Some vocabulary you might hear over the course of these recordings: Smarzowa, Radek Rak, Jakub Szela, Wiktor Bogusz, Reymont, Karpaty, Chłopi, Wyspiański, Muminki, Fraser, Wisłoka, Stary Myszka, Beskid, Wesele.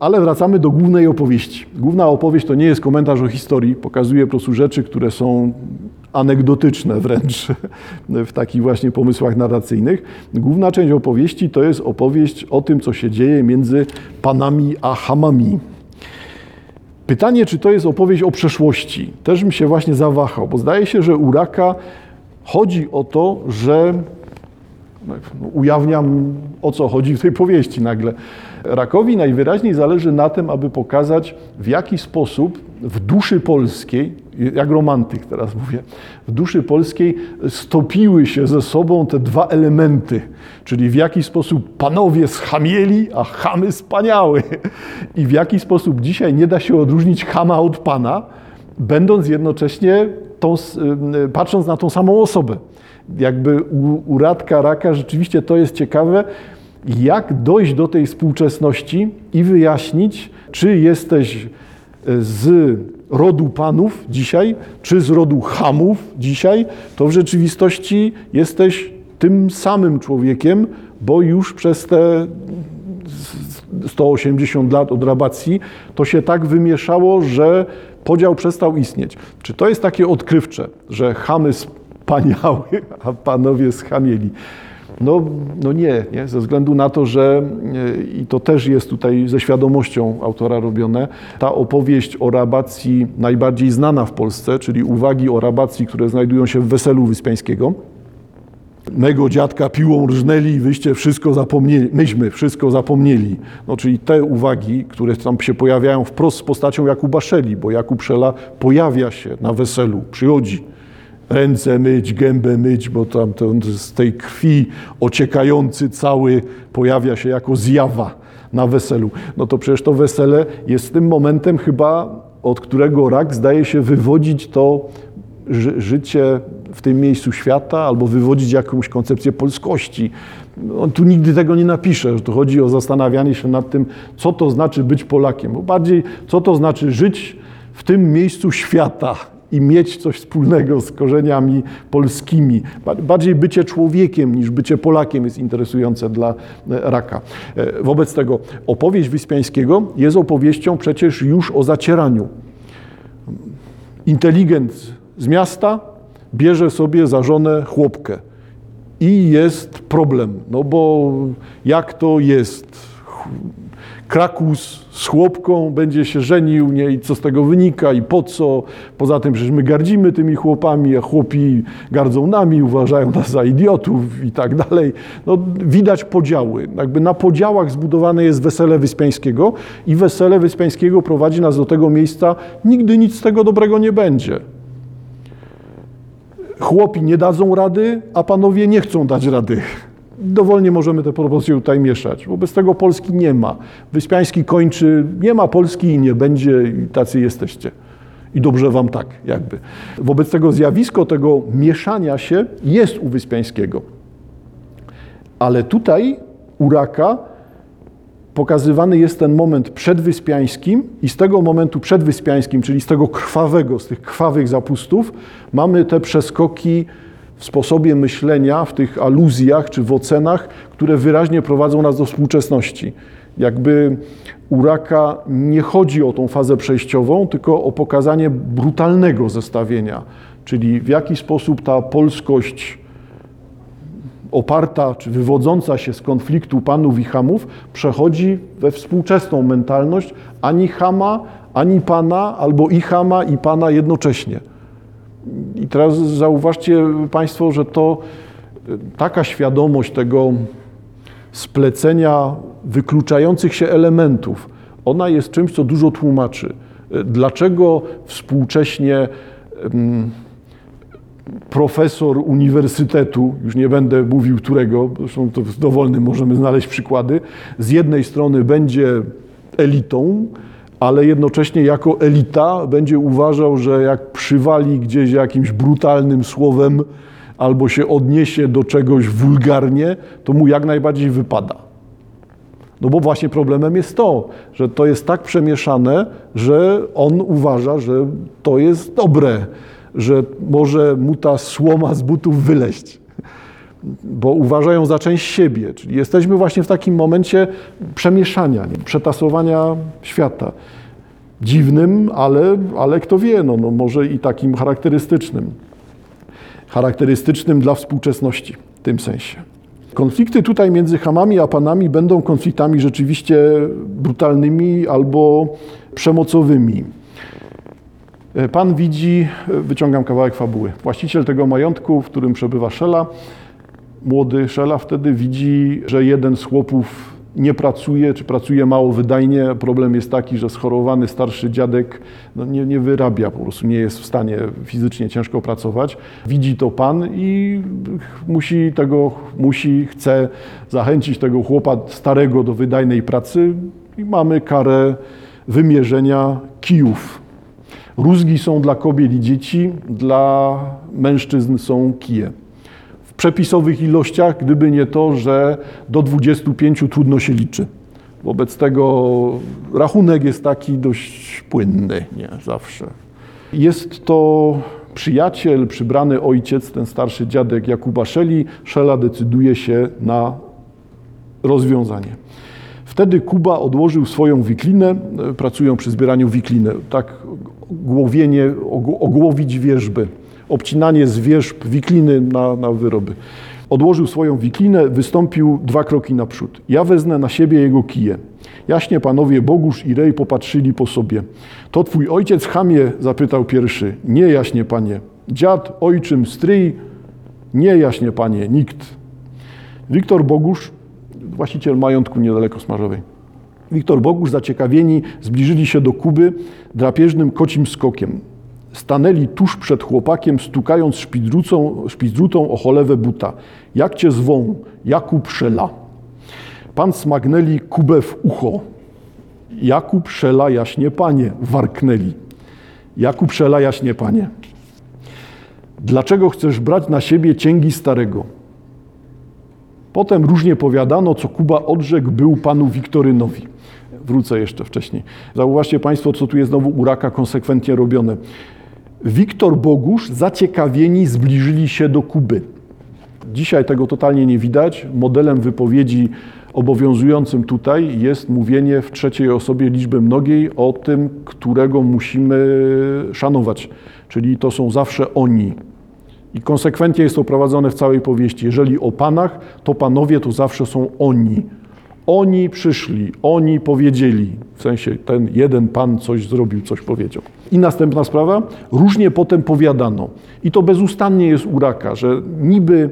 Ale wracamy do głównej opowieści. Główna opowieść to nie jest komentarz o historii, pokazuje po prostu rzeczy, które są anegdotyczne wręcz w takich właśnie pomysłach narracyjnych. Główna część opowieści to jest opowieść o tym, co się dzieje między panami a hamami. Pytanie, czy to jest opowieść o przeszłości, też bym się właśnie zawahał, bo zdaje się, że u Raka chodzi o to, że... Ujawniam, o co chodzi w tej powieści nagle. Rakowi najwyraźniej zależy na tym, aby pokazać, w jaki sposób w duszy polskiej, jak romantyk teraz mówię, w duszy polskiej stopiły się ze sobą te dwa elementy, czyli w jaki sposób panowie schamieli, a chamy spaniały. I w jaki sposób dzisiaj nie da się odróżnić chama od pana, będąc jednocześnie, patrząc na tą samą osobę. Jakby u Radka Raka rzeczywiście to jest ciekawe, jak dojść do tej współczesności i wyjaśnić, czy jesteś z rodu panów dzisiaj, czy z rodu chamów dzisiaj, to w rzeczywistości jesteś tym samym człowiekiem, bo już przez te 180 lat od rabacji to się tak wymieszało, że podział przestał istnieć. Czy to jest takie odkrywcze, że chamy paniały, a panowie schamieli. No nie, ze względu na to, że i to też jest tutaj ze świadomością autora robione, ta opowieść o rabacji najbardziej znana w Polsce, czyli uwagi o rabacji, które znajdują się w Weselu Wyspiańskiego. Mego dziadka piłą rżnęli i wyście wszystko zapomnieli, myśmy wszystko zapomnieli. No czyli te uwagi, które tam się pojawiają wprost z postacią Jakuba Szeli, bo Jakub Szela pojawia się na Weselu, przychodzi. Ręce myć, gębę myć, bo tam z tej krwi ociekający cały pojawia się jako zjawa na weselu. No to przecież to wesele jest tym momentem chyba, od którego Rak zdaje się wywodzić to życie w tym miejscu świata albo wywodzić jakąś koncepcję polskości. On tu nigdy tego nie napisze, że tu chodzi o zastanawianie się nad tym, co to znaczy być Polakiem, bo bardziej co to znaczy żyć w tym miejscu świata. I mieć coś wspólnego z korzeniami polskimi. Bardziej bycie człowiekiem niż bycie Polakiem jest interesujące dla Raka. Wobec tego opowieść Wyspiańskiego jest opowieścią przecież już o zacieraniu. Inteligent z miasta bierze sobie za żonę chłopkę. I jest problem, no bo jak to jest... Krakus z chłopką będzie się żenił, nie? I co z tego wynika i po co. Poza tym przecież my gardzimy tymi chłopami, a chłopi gardzą nami, uważają nas za idiotów i tak dalej. No, widać podziały. Jakby na podziałach zbudowane jest Wesele Wyspiańskiego i Wesele Wyspiańskiego prowadzi nas do tego miejsca. Nigdy nic z tego dobrego nie będzie. Chłopi nie dadzą rady, a panowie nie chcą dać rady. Dowolnie możemy te proporcje tutaj mieszać. Wobec tego Polski nie ma. Wyspiański kończy, nie ma Polski i nie będzie, i tacy jesteście. I dobrze wam tak, jakby. Wobec tego zjawisko tego mieszania się jest u Wyspiańskiego. Ale tutaj u Raka pokazywany jest ten moment przedwyspiańskim i z tego momentu przedwyspiańskim, czyli z tego krwawego, z tych krwawych zapustów, mamy te przeskoki w sposobie myślenia, w tych aluzjach czy w ocenach, które wyraźnie prowadzą nas do współczesności. Jakby u Raka nie chodzi o tą fazę przejściową, tylko o pokazanie brutalnego zestawienia, czyli w jaki sposób ta polskość oparta czy wywodząca się z konfliktu panów i chamów przechodzi we współczesną mentalność ani chama, ani pana, albo i chama, i pana jednocześnie. I teraz zauważcie Państwo, że to taka świadomość tego splecenia wykluczających się elementów, ona jest czymś, co dużo tłumaczy. Dlaczego współcześnie profesor uniwersytetu, już nie będę mówił którego, zresztą to w dowolnym możemy znaleźć przykłady, z jednej strony będzie elitą, ale jednocześnie jako elita będzie uważał, że jak przywali gdzieś jakimś brutalnym słowem albo się odniesie do czegoś wulgarnie, to mu jak najbardziej wypada. No bo właśnie problemem jest to, że to jest tak przemieszane, że on uważa, że to jest dobre, że może mu ta słoma z butów wyleść. bo uważają za część siebie. Czyli jesteśmy właśnie w takim momencie przemieszania, przetasowania świata. Dziwnym, ale kto wie, no może i takim charakterystycznym. Charakterystycznym dla współczesności w tym sensie. Konflikty tutaj między chamami a panami będą konfliktami rzeczywiście brutalnymi albo przemocowymi. Pan widzi, wyciągam kawałek fabuły, właściciel tego majątku, w którym przebywa Szela, młody Szela wtedy widzi, że jeden z chłopów nie pracuje, czy pracuje mało wydajnie. Problem jest taki, że schorowany starszy dziadek nie wyrabia, po prostu nie jest w stanie fizycznie ciężko pracować. Widzi to pan i chce zachęcić tego chłopa starego do wydajnej pracy i mamy karę wymierzenia kijów. Rózgi są dla kobiet i dzieci, dla mężczyzn są kije. W przepisowych ilościach, gdyby nie to, że do 25 trudno się liczy. Wobec tego rachunek jest taki dość płynny, nie zawsze. Jest to przyjaciel, przybrany ojciec, ten starszy dziadek Jakuba Szeli. Szela decyduje się na rozwiązanie. Wtedy Kuba odłożył swoją wiklinę, pracują przy zbieraniu wikliny, tak ogłowić wierzby, obcinanie z wierzb wikliny na wyroby. Odłożył swoją wiklinę, wystąpił 2 kroki naprzód. Ja wezmę na siebie jego kije. Jaśnie panowie Bogusz i Rej popatrzyli po sobie. To twój ojciec, chamie? Zapytał pierwszy. Nie, jaśnie panie. Dziad, ojczym, stryj? Nie, jaśnie panie, nikt. Wiktor Bogusz, właściciel majątku niedaleko Smarzowej. Wiktor Bogusz, zaciekawieni, zbliżyli się do Kuby drapieżnym kocim skokiem. Stanęli tuż przed chłopakiem, stukając szpicrutą o cholewę buta. Jak cię zwą? Jakub Szela. Pan smagnęli Kubę w ucho. Jakub Szela, jaśnie panie, warknęli. Jakub Szela, jaśnie panie. Dlaczego chcesz brać na siebie cięgi starego? Potem różnie powiadano, co Kuba odrzekł był panu Wiktorynowi. Wrócę jeszcze wcześniej. Zauważcie państwo, co tu jest znowu u Raka konsekwentnie robione. Wiktor Bogusz, zaciekawieni, zbliżyli się do Kuby. Dzisiaj tego totalnie nie widać. Modelem wypowiedzi obowiązującym tutaj jest mówienie w trzeciej osobie liczby mnogiej o tym, którego musimy szanować. Czyli to są zawsze oni. I konsekwentnie jest to prowadzone w całej powieści. Jeżeli o panach, to panowie to zawsze są oni. Oni przyszli, oni powiedzieli. W sensie ten jeden pan coś zrobił, coś powiedział. I następna sprawa. Różnie potem powiadano. I to bezustannie jest u Raka, że niby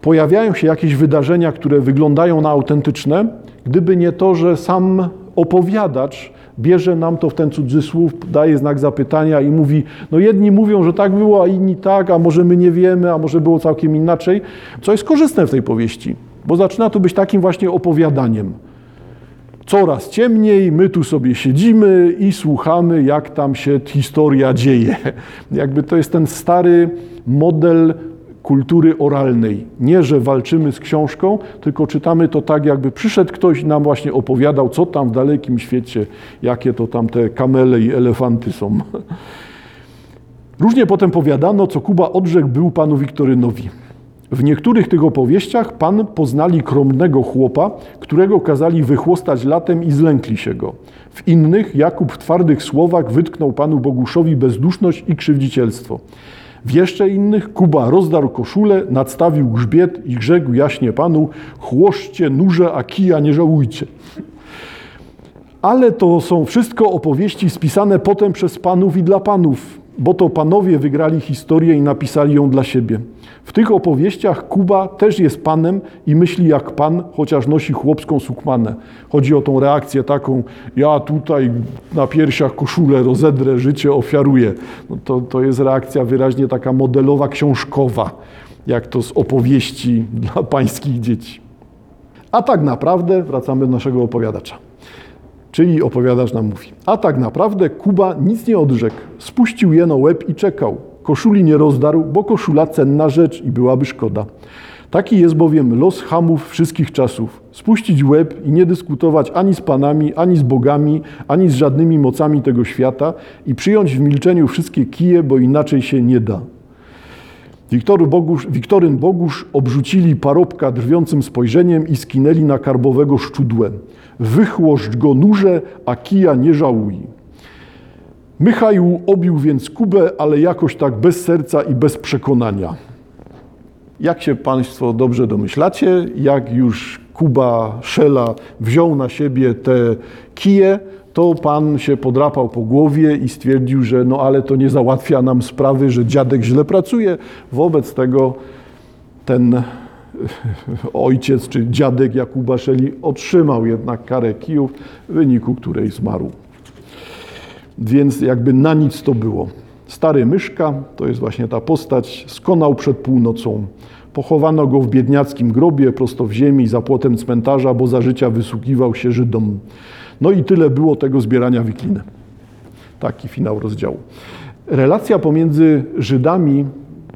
pojawiają się jakieś wydarzenia, które wyglądają na autentyczne, gdyby nie to, że sam opowiadacz bierze nam to w ten cudzysłów, daje znak zapytania i mówi, no jedni mówią, że tak było, a inni tak, a może my nie wiemy, a może było całkiem inaczej, co jest korzystne w tej powieści, bo zaczyna to być takim właśnie opowiadaniem. Coraz ciemniej, my tu sobie siedzimy i słuchamy, jak tam się historia dzieje. Jakby to jest ten stary model kultury oralnej. Nie, że walczymy z książką, tylko czytamy to tak, jakby przyszedł ktoś i nam właśnie opowiadał, co tam w dalekim świecie, jakie to tam te kamele i elefanty są. Różnie potem powiadano, co Kuba odrzekł był panu Wiktorynowi. W niektórych tych opowieściach pan poznali kromnego chłopa, którego kazali wychłostać latem i zlękli się go. W innych Jakub w twardych słowach wytknął panu Boguszowi bezduszność i krzywdzicielstwo. W jeszcze innych Kuba rozdarł koszulę, nadstawił grzbiet i rzekł jaśnie panu, chłoszcie nurze, a kija nie żałujcie. Ale to są wszystko opowieści spisane potem przez panów i dla panów, bo to panowie wygrali historię i napisali ją dla siebie. W tych opowieściach Kuba też jest panem i myśli jak pan, chociaż nosi chłopską sukmanę. Chodzi o tą reakcję taką, ja tutaj na piersiach koszulę rozedrę, życie ofiaruję. No to jest reakcja wyraźnie taka modelowa, książkowa, jak to z opowieści dla pańskich dzieci. A tak naprawdę, wracamy do naszego opowiadacza. Czyli opowiadacz nam mówi, a tak naprawdę Kuba nic nie odrzekł, spuścił je na łeb i czekał. Koszuli nie rozdarł, bo koszula cenna rzecz i byłaby szkoda. Taki jest bowiem los chamów wszystkich czasów. Spuścić łeb i nie dyskutować ani z panami, ani z bogami, ani z żadnymi mocami tego świata i przyjąć w milczeniu wszystkie kije, bo inaczej się nie da. Wiktorem Bogusz obrzucili parobka drwiącym spojrzeniem i skinęli na karbowego szczudłem. Wychłoszcz go nurze, a kija nie żałuj. Michał obił więc Kubę, ale jakoś tak bez serca i bez przekonania. Jak się Państwo dobrze domyślacie, jak już Kuba Szela wziął na siebie te kije, to pan się podrapał po głowie i stwierdził, że no ale to nie załatwia nam sprawy, że dziadek źle pracuje. Wobec tego ten ojciec czy dziadek Jakuba Szeli otrzymał jednak karę kijów, w wyniku której zmarł. Więc jakby na nic to było. Stary Myszka, to jest właśnie ta postać, skonał przed północą. Pochowano go w biedniackim grobie, prosto w ziemi, za płotem cmentarza, bo za życia wysługiwał się Żydom. No i tyle było tego zbierania wikliny. Taki finał rozdziału. Relacja pomiędzy Żydami,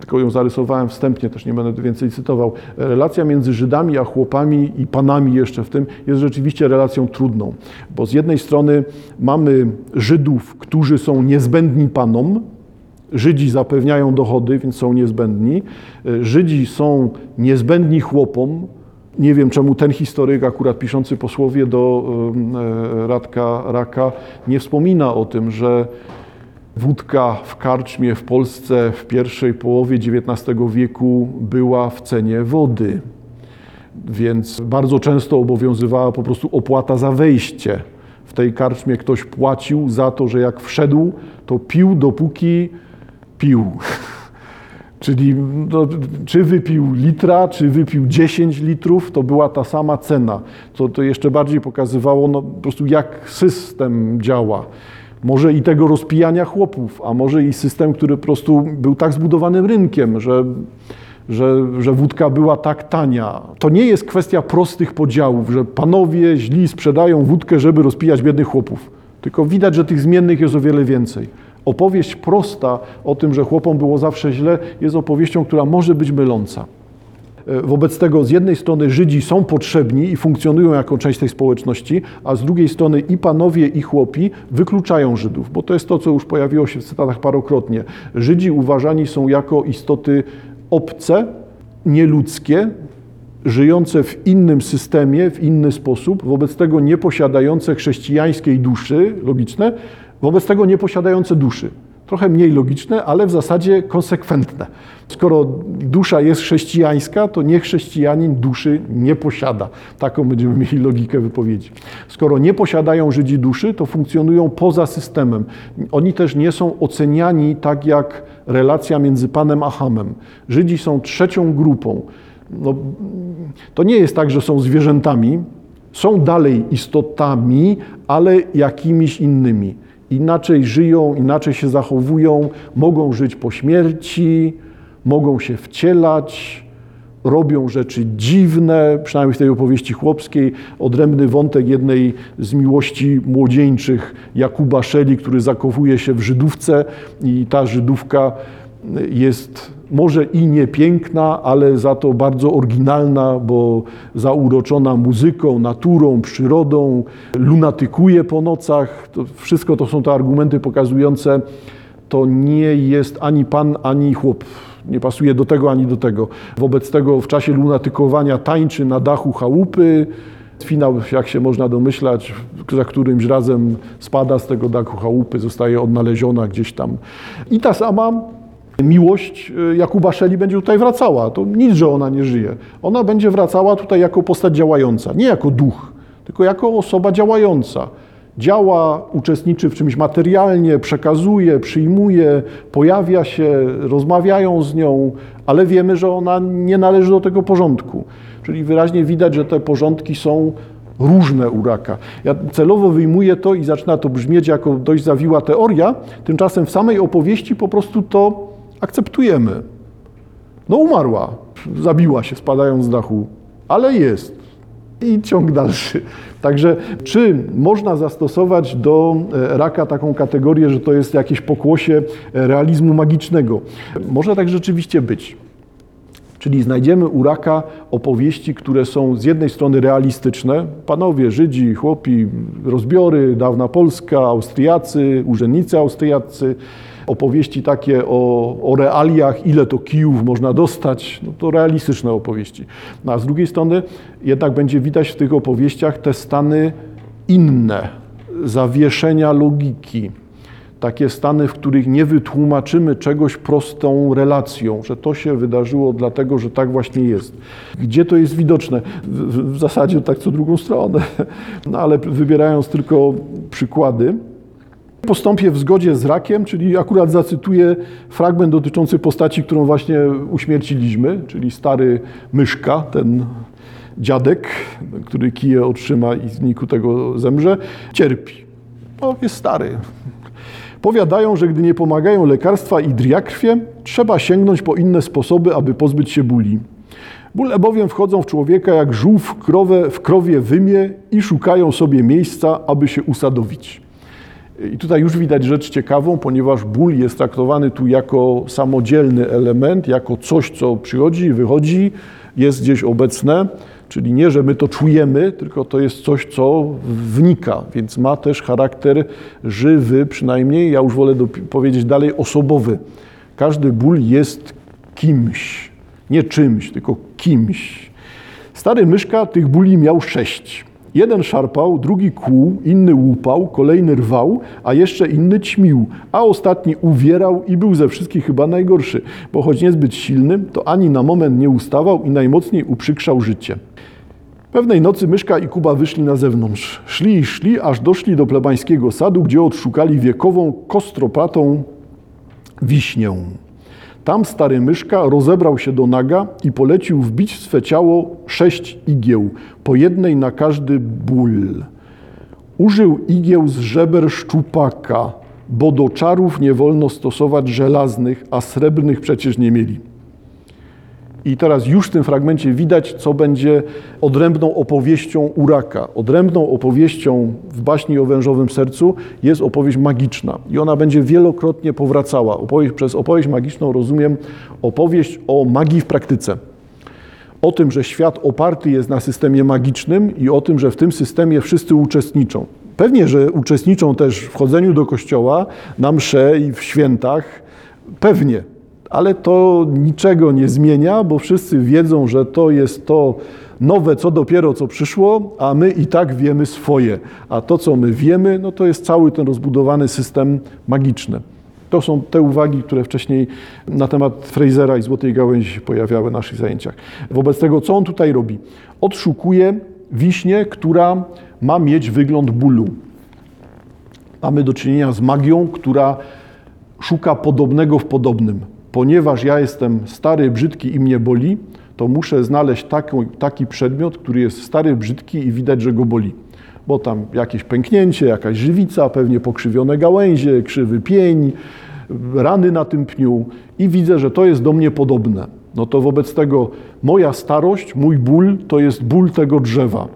tylko ją zarysowałem wstępnie, też nie będę więcej cytował, relacja między Żydami a chłopami i panami jeszcze w tym jest rzeczywiście relacją trudną, bo z jednej strony mamy Żydów, którzy są niezbędni panom, Żydzi zapewniają dochody, więc są niezbędni, Żydzi są niezbędni chłopom. Nie wiem, czemu ten historyk, akurat piszący posłowie do Radka Raka, nie wspomina o tym, że wódka w karczmie w Polsce w pierwszej połowie XIX wieku była w cenie wody. Więc bardzo często obowiązywała po prostu opłata za wejście. W tej karczmie ktoś płacił za to, że jak wszedł, to pił, dopóki pił. Czyli no, czy wypił litra, czy wypił 10 litrów, to była ta sama cena. To jeszcze bardziej pokazywało no, po prostu jak system działa. Może i tego rozpijania chłopów, a może i system, który po prostu był tak zbudowanym rynkiem, że wódka była tak tania. To nie jest kwestia prostych podziałów, że panowie źli sprzedają wódkę, żeby rozpijać biednych chłopów. Tylko widać, że tych zmiennych jest o wiele więcej. Opowieść prosta o tym, że chłopom było zawsze źle, jest opowieścią, która może być myląca. Wobec tego z jednej strony Żydzi są potrzebni i funkcjonują jako część tej społeczności, a z drugiej strony i panowie, i chłopi wykluczają Żydów, bo to jest to, co już pojawiło się w cytatach parokrotnie. Żydzi uważani są jako istoty obce, nieludzkie, żyjące w innym systemie, w inny sposób, wobec tego nie posiadające chrześcijańskiej duszy, logiczne, wobec tego nie posiadające duszy. Trochę mniej logiczne, ale w zasadzie konsekwentne. Skoro dusza jest chrześcijańska, to niechrześcijanin duszy nie posiada. Taką będziemy mieli logikę wypowiedzi. Skoro nie posiadają Żydzi duszy, to funkcjonują poza systemem. Oni też nie są oceniani tak jak relacja między panem a hamem. Żydzi są trzecią grupą. No, to nie jest tak, że są zwierzętami. Są dalej istotami, ale jakimiś innymi. Inaczej żyją, inaczej się zachowują, mogą żyć po śmierci, mogą się wcielać, robią rzeczy dziwne, przynajmniej w tej opowieści chłopskiej. Odrębny wątek jednej z miłości młodzieńczych Jakuba Szeli, który zakowuje się w Żydówce i ta Żydówka jest może i niepiękna, ale za to bardzo oryginalna, bo zauroczona muzyką, naturą, przyrodą, lunatykuje po nocach. To wszystko to są te argumenty pokazujące, to nie jest ani pan, ani chłop. Nie pasuje do tego, ani do tego. Wobec tego w czasie lunatykowania tańczy na dachu chałupy. Finał, jak się można domyślać, za którymś razem spada z tego dachu chałupy, zostaje odnaleziona gdzieś tam. I ta sama miłość Jakuba Szeli będzie tutaj wracała. To nic, że ona nie żyje. Ona będzie wracała tutaj jako postać działająca. Nie jako duch, tylko jako osoba działająca. Działa, uczestniczy w czymś materialnie, przekazuje, przyjmuje, pojawia się, rozmawiają z nią, ale wiemy, że ona nie należy do tego porządku. Czyli wyraźnie widać, że te porządki są różne u raka. Ja celowo wyjmuję to i zaczyna to brzmieć jako dość zawiła teoria. Tymczasem w samej opowieści po prostu to akceptujemy. No umarła, zabiła się spadając z dachu, ale jest. I ciąg dalszy. Także czy można zastosować do raka taką kategorię, że to jest jakieś pokłosie realizmu magicznego? Może tak rzeczywiście być. Czyli znajdziemy u Raka opowieści, które są z jednej strony realistyczne. Panowie, Żydzi, chłopi, rozbiory, dawna Polska, Austriacy, urzędnicy austriaccy. Opowieści takie o realiach, ile to kijów można dostać, no to realistyczne opowieści. No a z drugiej strony jednak będzie widać w tych opowieściach te stany inne, zawieszenia logiki. Takie stany, w których nie wytłumaczymy czegoś prostą relacją, że to się wydarzyło dlatego, że tak właśnie jest. Gdzie to jest widoczne? W zasadzie tak co drugą stronę, no ale wybierając tylko przykłady. Postąpię w zgodzie z Rakiem, czyli akurat zacytuję fragment dotyczący postaci, którą właśnie uśmierciliśmy, czyli stary Myszka, ten dziadek, który kije otrzyma i z niku tego zemrze, cierpi. No, jest stary. Powiadają, że gdy nie pomagają lekarstwa i driakrwie, trzeba sięgnąć po inne sposoby, aby pozbyć się bóli. Bóle bowiem wchodzą w człowieka jak żółw w krowie wymie i szukają sobie miejsca, aby się usadowić. I tutaj już widać rzecz ciekawą, ponieważ ból jest traktowany tu jako samodzielny element, jako coś, co przychodzi i wychodzi, jest gdzieś obecne. Czyli nie, że my to czujemy, tylko to jest coś, co wnika, więc ma też charakter żywy przynajmniej, ja już wolę powiedzieć dalej, osobowy. Każdy ból jest kimś, nie czymś, tylko kimś. Stary Myszka tych bóli miał 6. Jeden szarpał, drugi kłuł, inny łupał, kolejny rwał, a jeszcze inny ćmił, a ostatni uwierał i był ze wszystkich chyba najgorszy, bo choć niezbyt silny, to ani na moment nie ustawał i najmocniej uprzykrzał życie. Pewnej nocy Myszka i Kuba wyszli na zewnątrz. Szli i szli, aż doszli do plebańskiego sadu, gdzie odszukali wiekową, kostropatą wiśnię. Tam stary Myszka rozebrał się do naga i polecił wbić w swe ciało 6 igieł, po jednej na każdy ból. Użył igieł z żeber szczupaka, bo do czarów nie wolno stosować żelaznych, a srebrnych przecież nie mieli. I teraz już w tym fragmencie widać, co będzie odrębną opowieścią u Raka. Odrębną opowieścią w baśni o wężowym sercu jest opowieść magiczna. I ona będzie wielokrotnie powracała. Przez opowieść magiczną rozumiem opowieść o magii w praktyce. O tym, że świat oparty jest na systemie magicznym i o tym, że w tym systemie wszyscy uczestniczą. Pewnie, że uczestniczą też w chodzeniu do kościoła, na msze i w świętach. Pewnie. Ale to niczego nie zmienia, bo wszyscy wiedzą, że to jest to nowe, co dopiero co przyszło, a my i tak wiemy swoje. A to, co my wiemy, no to jest cały ten rozbudowany system magiczny. To są te uwagi, które wcześniej na temat Frasera i Złotej Gałęzi się pojawiały w naszych zajęciach. Wobec tego, co on tutaj robi? Odszukuje wiśnię, która ma mieć wygląd bólu. Mamy do czynienia z magią, która szuka podobnego w podobnym. Ponieważ ja jestem stary, brzydki i mnie boli, to muszę znaleźć taki przedmiot, który jest stary, brzydki i widać, że go boli. Bo tam jakieś pęknięcie, jakaś żywica, pewnie pokrzywione gałęzie, krzywy pień, rany na tym pniu i widzę, że to jest do mnie podobne. No to wobec tego moja starość, mój ból to jest ból tego drzewa.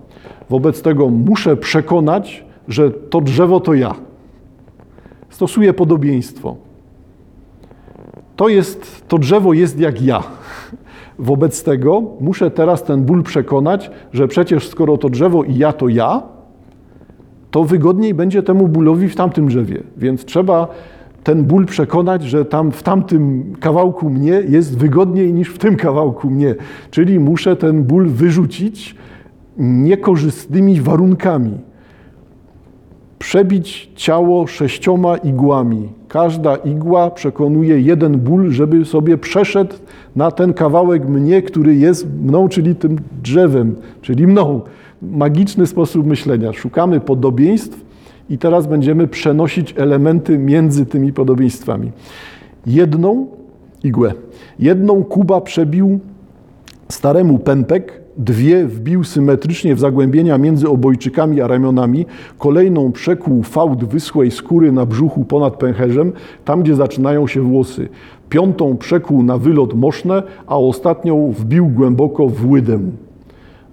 Wobec tego muszę przekonać, że to drzewo to ja. Stosuję podobieństwo. To drzewo jest jak ja. Wobec tego muszę teraz ten ból przekonać, że przecież skoro to drzewo i ja to ja, to wygodniej będzie temu bólowi w tamtym drzewie. Więc trzeba ten ból przekonać, że tam w tamtym kawałku mnie jest wygodniej niż w tym kawałku mnie. Czyli muszę ten ból wyrzucić niekorzystnymi warunkami. Przebić ciało 6 igłami. Każda igła przekonuje jeden ból, żeby sobie przeszedł na ten kawałek mnie, który jest mną, czyli tym drzewem, czyli mną. Magiczny sposób myślenia. Szukamy podobieństw i teraz będziemy przenosić elementy między tymi podobieństwami. Jedną igłę. Jedną Kuba przebił staremu pępek, 2 wbił symetrycznie w zagłębienia między obojczykami a ramionami, kolejną przekłuł fałd wyschłej skóry na brzuchu ponad pęcherzem, tam gdzie zaczynają się włosy. 5 przekłuł na wylot moszne, a ostatnią wbił głęboko w łydę.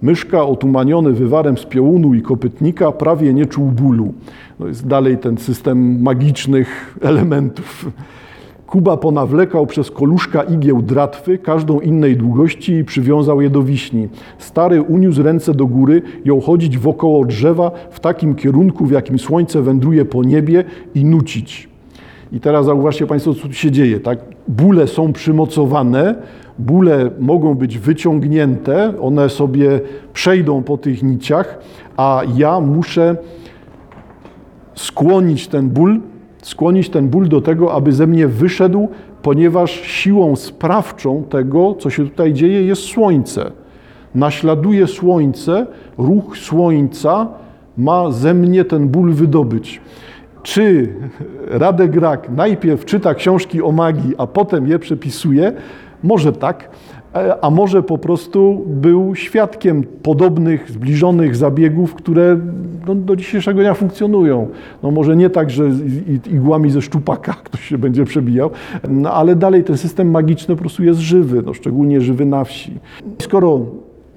Myszka, otumaniony wywarem z piołunu i kopytnika, prawie nie czuł bólu. No jest dalej ten system magicznych elementów. Kuba ponawlekał przez koluszka igieł dratwy, każdą innej długości, i przywiązał je do wiśni. Stary uniósł ręce do góry, jął chodzić wokoło drzewa w takim kierunku, w jakim słońce wędruje po niebie, i nucić. I teraz zauważcie Państwo, co tu się dzieje, tak? Bóle są przymocowane, bóle mogą być wyciągnięte, one sobie przejdą po tych niciach, a ja muszę skłonić ten ból do tego, aby ze mnie wyszedł, ponieważ siłą sprawczą tego, co się tutaj dzieje, jest słońce. Naśladuje słońce, ruch słońca ma ze mnie ten ból wydobyć. Czy Radek Rak najpierw czyta książki o magii, a potem je przepisuje? Może tak, a może po prostu był świadkiem podobnych, zbliżonych zabiegów, które do dzisiejszego dnia funkcjonują. No może nie tak, że igłami ze szczupaka ktoś się będzie przebijał, no ale dalej ten system magiczny po prostu jest żywy, no szczególnie żywy na wsi. Skoro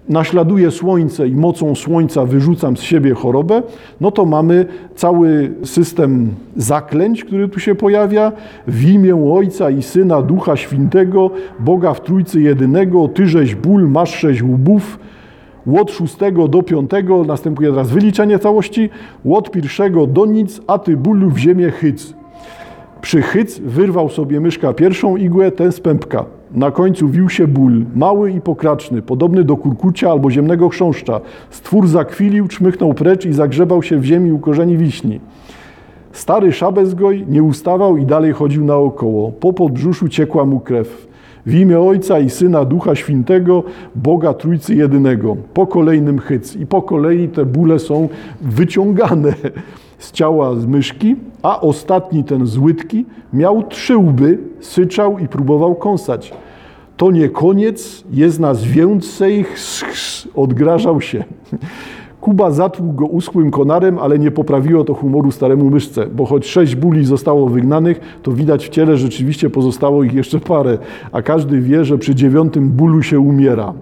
naśladuję słońce i mocą słońca wyrzucam z siebie chorobę, no to mamy cały system zaklęć, który tu się pojawia. W imię Ojca i Syna, Ducha Świętego, Boga w Trójcy Jedynego, ty żeś ból, masz 6 łbów. Łot 6 do 5, następuje teraz wyliczenie całości. Łot 1 do nic, a ty bólu w ziemię chyc. Przy chyc wyrwał sobie Myszka pierwszą igłę, ten z pępka. Na końcu wił się ból, mały i pokraczny, podobny do kurkucia albo ziemnego chrząszcza. Stwór zakwilił, czmychnął precz i zagrzebał się w ziemi u korzeni wiśni. Stary Szabezgoj nie ustawał i dalej chodził naokoło. Po podbrzuszu ciekła mu krew. W imię Ojca i Syna, Ducha Świętego, Boga Trójcy Jedynego. Po kolejnym hyc. I po kolei te bóle są wyciągane z ciała z Myszki, a ostatni, ten z łydki, miał 3 łby, syczał i próbował kąsać. To nie koniec, jest nas więcej, odgrażał się. Kuba zatłukł go uschłym konarem, ale nie poprawiło to humoru staremu Myszce, bo choć 6 bóli zostało wygnanych, to widać w ciele rzeczywiście pozostało ich jeszcze parę, a każdy wie, że przy 9 bólu się umiera.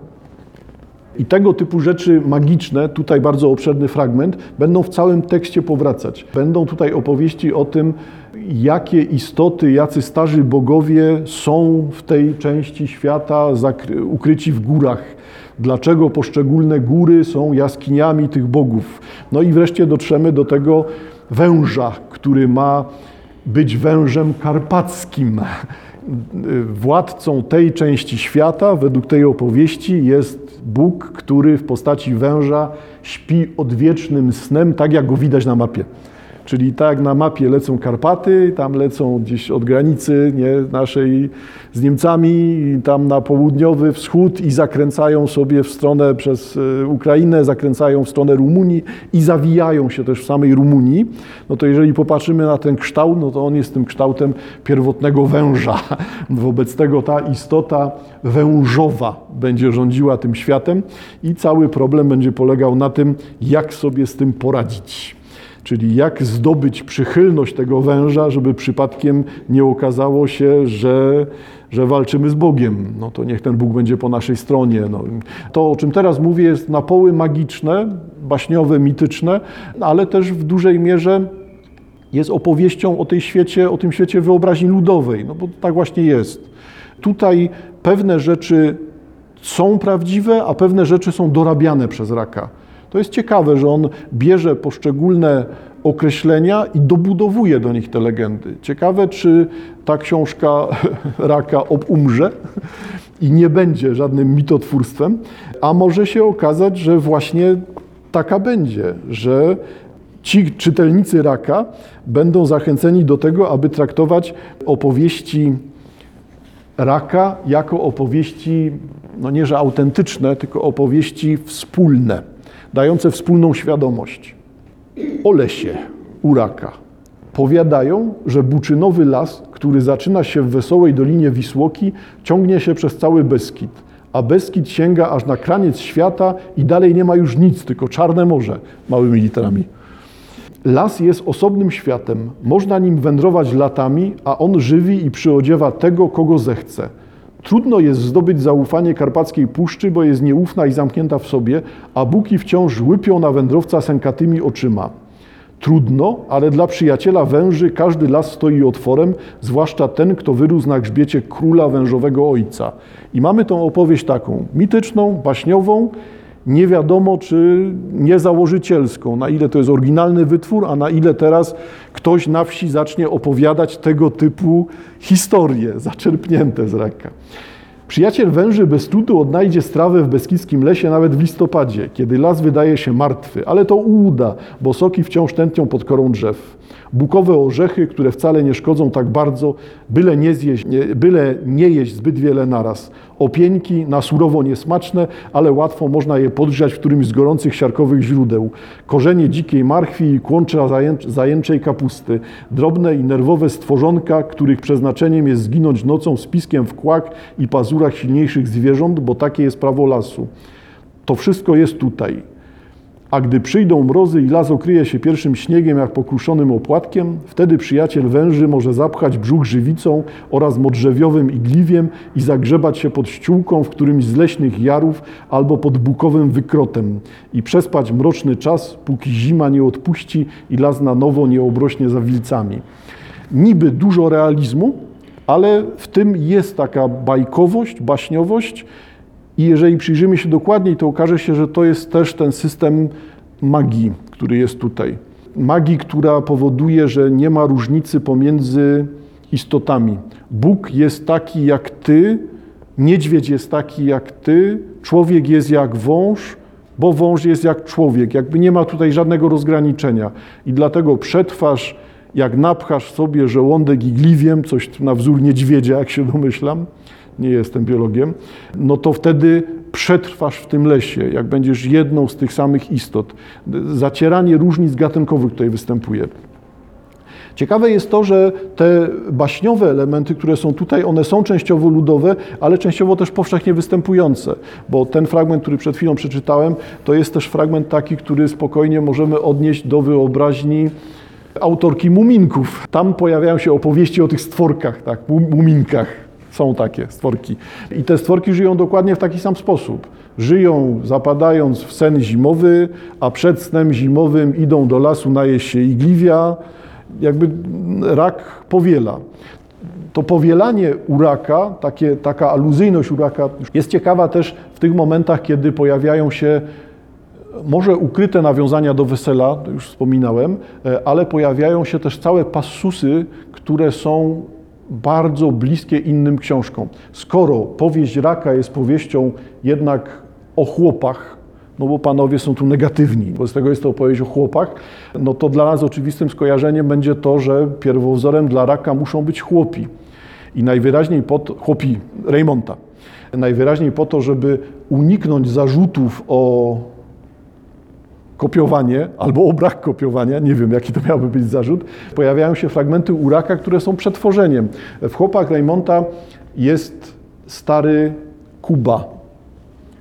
I tego typu rzeczy magiczne, tutaj bardzo obszerny fragment, będą w całym tekście powracać. Będą tutaj opowieści o tym, jakie istoty, jacy starzy bogowie są w tej części świata ukryci w górach. Dlaczego poszczególne góry są jaskiniami tych bogów. No i wreszcie dotrzemy do tego węża, który ma być wężem karpackim. Władcą tej części świata, według tej opowieści, jest Bóg, który w postaci węża śpi odwiecznym snem, tak jak go widać na mapie. Czyli tak jak na mapie lecą Karpaty, tam lecą gdzieś od granicy naszej z Niemcami, tam na południowy wschód i zakręcają sobie w stronę przez Ukrainę, zakręcają w stronę Rumunii i zawijają się też w samej Rumunii. No to jeżeli popatrzymy na ten kształt, no to on jest tym kształtem pierwotnego węża. Wobec tego ta istota wężowa będzie rządziła tym światem i cały problem będzie polegał na tym, jak sobie z tym poradzić. Czyli jak zdobyć przychylność tego węża, żeby przypadkiem nie okazało się, że walczymy z Bogiem. No to niech ten Bóg będzie po naszej stronie. No. To, o czym teraz mówię, jest na poły magiczne, baśniowe, mityczne, ale też w dużej mierze jest opowieścią o tym świecie wyobraźni ludowej, no bo tak właśnie jest. Tutaj pewne rzeczy są prawdziwe, a pewne rzeczy są dorabiane przez Raka. To jest ciekawe, że on bierze poszczególne określenia i dobudowuje do nich te legendy. Ciekawe, czy ta książka Raka umrze i nie będzie żadnym mitotwórstwem, a może się okazać, że właśnie taka będzie, że ci czytelnicy Raka będą zachęceni do tego, aby traktować opowieści Raka jako opowieści, no nie że autentyczne, tylko opowieści wspólne. Dające wspólną świadomość. O lesie u Raka. Powiadają, że buczynowy las, który zaczyna się w wesołej dolinie Wisłoki, ciągnie się przez cały Beskid, a Beskid sięga aż na kraniec świata i dalej nie ma już nic, tylko Czarne Morze małymi literami. Las jest osobnym światem, można nim wędrować latami, a on żywi i przyodziewa tego, kogo zechce. Trudno jest zdobyć zaufanie karpackiej puszczy, bo jest nieufna i zamknięta w sobie, a buki wciąż łypią na wędrowca sękatymi oczyma. Trudno, ale dla przyjaciela węży każdy las stoi otworem, zwłaszcza ten, kto wyrósł na grzbiecie króla wężowego ojca. I mamy tą opowieść taką mityczną, baśniową, nie wiadomo czy niezałożycielską, na ile to jest oryginalny wytwór, a na ile teraz ktoś na wsi zacznie opowiadać tego typu historie zaczerpnięte z Raka. Przyjaciel węży bez trudu odnajdzie strawę w beskidzkim lesie nawet w listopadzie, kiedy las wydaje się martwy, ale to uda, bo soki wciąż tętnią pod korą drzew. Bukowe orzechy, które wcale nie szkodzą tak bardzo, byle nie jeść zbyt wiele naraz. Opieńki na surowo niesmaczne, ale łatwo można je podgrzać w którymś z gorących siarkowych źródeł. Korzenie dzikiej marchwi i kłącza zajęczej kapusty. Drobne i nerwowe stworzonka, których przeznaczeniem jest zginąć nocą z piskiem w kłak i pazurach silniejszych zwierząt, bo takie jest prawo lasu. To wszystko jest tutaj. A gdy przyjdą mrozy i las okryje się pierwszym śniegiem jak pokruszonym opłatkiem, wtedy przyjaciel węży może zapchać brzuch żywicą oraz modrzewiowym igliwiem i zagrzebać się pod ściółką w którymś z leśnych jarów albo pod bukowym wykrotem i przespać mroczny czas, póki zima nie odpuści i las na nowo nie obrośnie za wilcami. Niby dużo realizmu, ale w tym jest taka bajkowość, baśniowość. I jeżeli przyjrzymy się dokładniej, to okaże się, że to jest też ten system magii, który jest tutaj. Magii, która powoduje, że nie ma różnicy pomiędzy istotami. Bóg jest taki jak ty, niedźwiedź jest taki jak ty, człowiek jest jak wąż, bo wąż jest jak człowiek. Jakby nie ma tutaj żadnego rozgraniczenia. I dlatego przetwarz, jak napchasz sobie żołądek igliwiem, coś na wzór niedźwiedzia, jak się domyślam, nie jestem biologiem, no to wtedy przetrwasz w tym lesie, jak będziesz jedną z tych samych istot. Zacieranie różnic gatunkowych tutaj występuje. Ciekawe jest to, że te baśniowe elementy, które są tutaj, one są częściowo ludowe, ale częściowo też powszechnie występujące, bo ten fragment, który przed chwilą przeczytałem, to jest też fragment taki, który spokojnie możemy odnieść do wyobraźni autorki Muminków. Tam pojawiają się opowieści o tych stworkach, tak, muminkach. Są takie stworki. I te stworki żyją dokładnie w taki sam sposób. Żyją zapadając w sen zimowy, a przed snem zimowym idą do lasu najeść się igliwia. Jakby rak powiela. To powielanie u raka, taka aluzyjność u raka jest ciekawa też w tych momentach, kiedy pojawiają się może ukryte nawiązania do Wesela, już wspominałem, ale pojawiają się też całe passusy, które są bardzo bliskie innym książkom. Skoro powieść Raka jest powieścią jednak o chłopach, no bo panowie są tu negatywni, wobec tego jest to opowieść o chłopach, no to dla nas oczywistym skojarzeniem będzie to, że pierwowzorem dla Raka muszą być chłopi. I najwyraźniej chłopi Reymonta. Najwyraźniej po to, żeby uniknąć zarzutów o kopiowanie albo o brak kopiowania, nie wiem jaki to miałby być zarzut, pojawiają się fragmenty u Raka, które są przetworzeniem. W Chłopach Reymonta jest stary Kuba.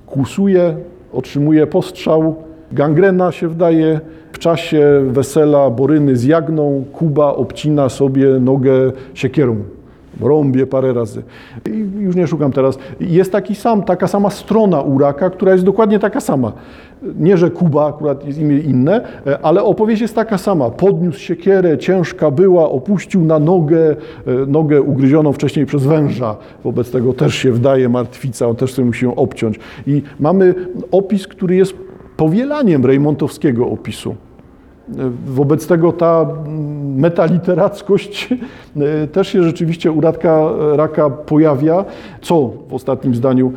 Kłusuje, otrzymuje postrzał, gangrena się wdaje. W czasie wesela Boryny z Jagną Kuba obcina sobie nogę siekierą. Rąbie parę razy. I już nie szukam teraz. Jest taka sama strona u Raka, która jest dokładnie taka sama. Nie, że Kuba akurat jest imię inne, ale opowieść jest taka sama. Podniósł siekierę, ciężka była, opuścił na nogę ugryzioną wcześniej przez węża. Wobec tego też się wdaje martwica, on też sobie musi ją obciąć. I mamy opis, który jest powielaniem reymontowskiego opisu. Wobec tego ta metaliterackość też się rzeczywiście u Raka pojawia, co w ostatnim zdaniu,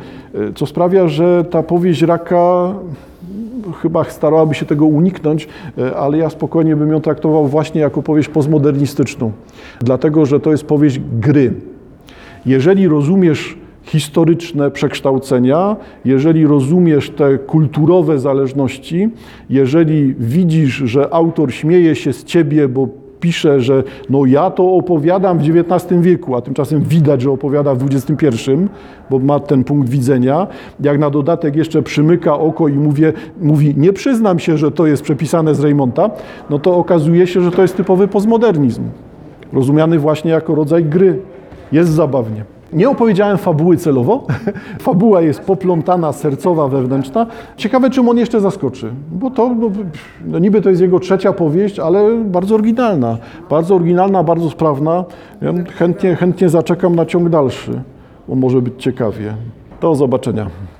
co sprawia, że ta powieść Raka chyba starałaby się tego uniknąć, ale ja spokojnie bym ją traktował właśnie jako powieść postmodernistyczną, dlatego że to jest powieść gry. Jeżeli rozumiesz historyczne przekształcenia, jeżeli rozumiesz te kulturowe zależności, jeżeli widzisz, że autor śmieje się z ciebie, bo pisze, że no ja to opowiadam w XIX wieku, a tymczasem widać, że opowiada w XXI, bo ma ten punkt widzenia. Jak na dodatek jeszcze przymyka oko i mówi nie przyznam się, że to jest przepisane z Reymonta, no to okazuje się, że to jest typowy postmodernizm, rozumiany właśnie jako rodzaj gry. Jest zabawnie. Nie opowiedziałem fabuły celowo. Fabuła jest poplątana, sercowa, wewnętrzna. Ciekawe, czym on jeszcze zaskoczy, bo to no, niby to jest jego trzecia powieść, ale bardzo oryginalna, bardzo sprawna. Ja chętnie zaczekam na ciąg dalszy, bo może być ciekawie. Do zobaczenia.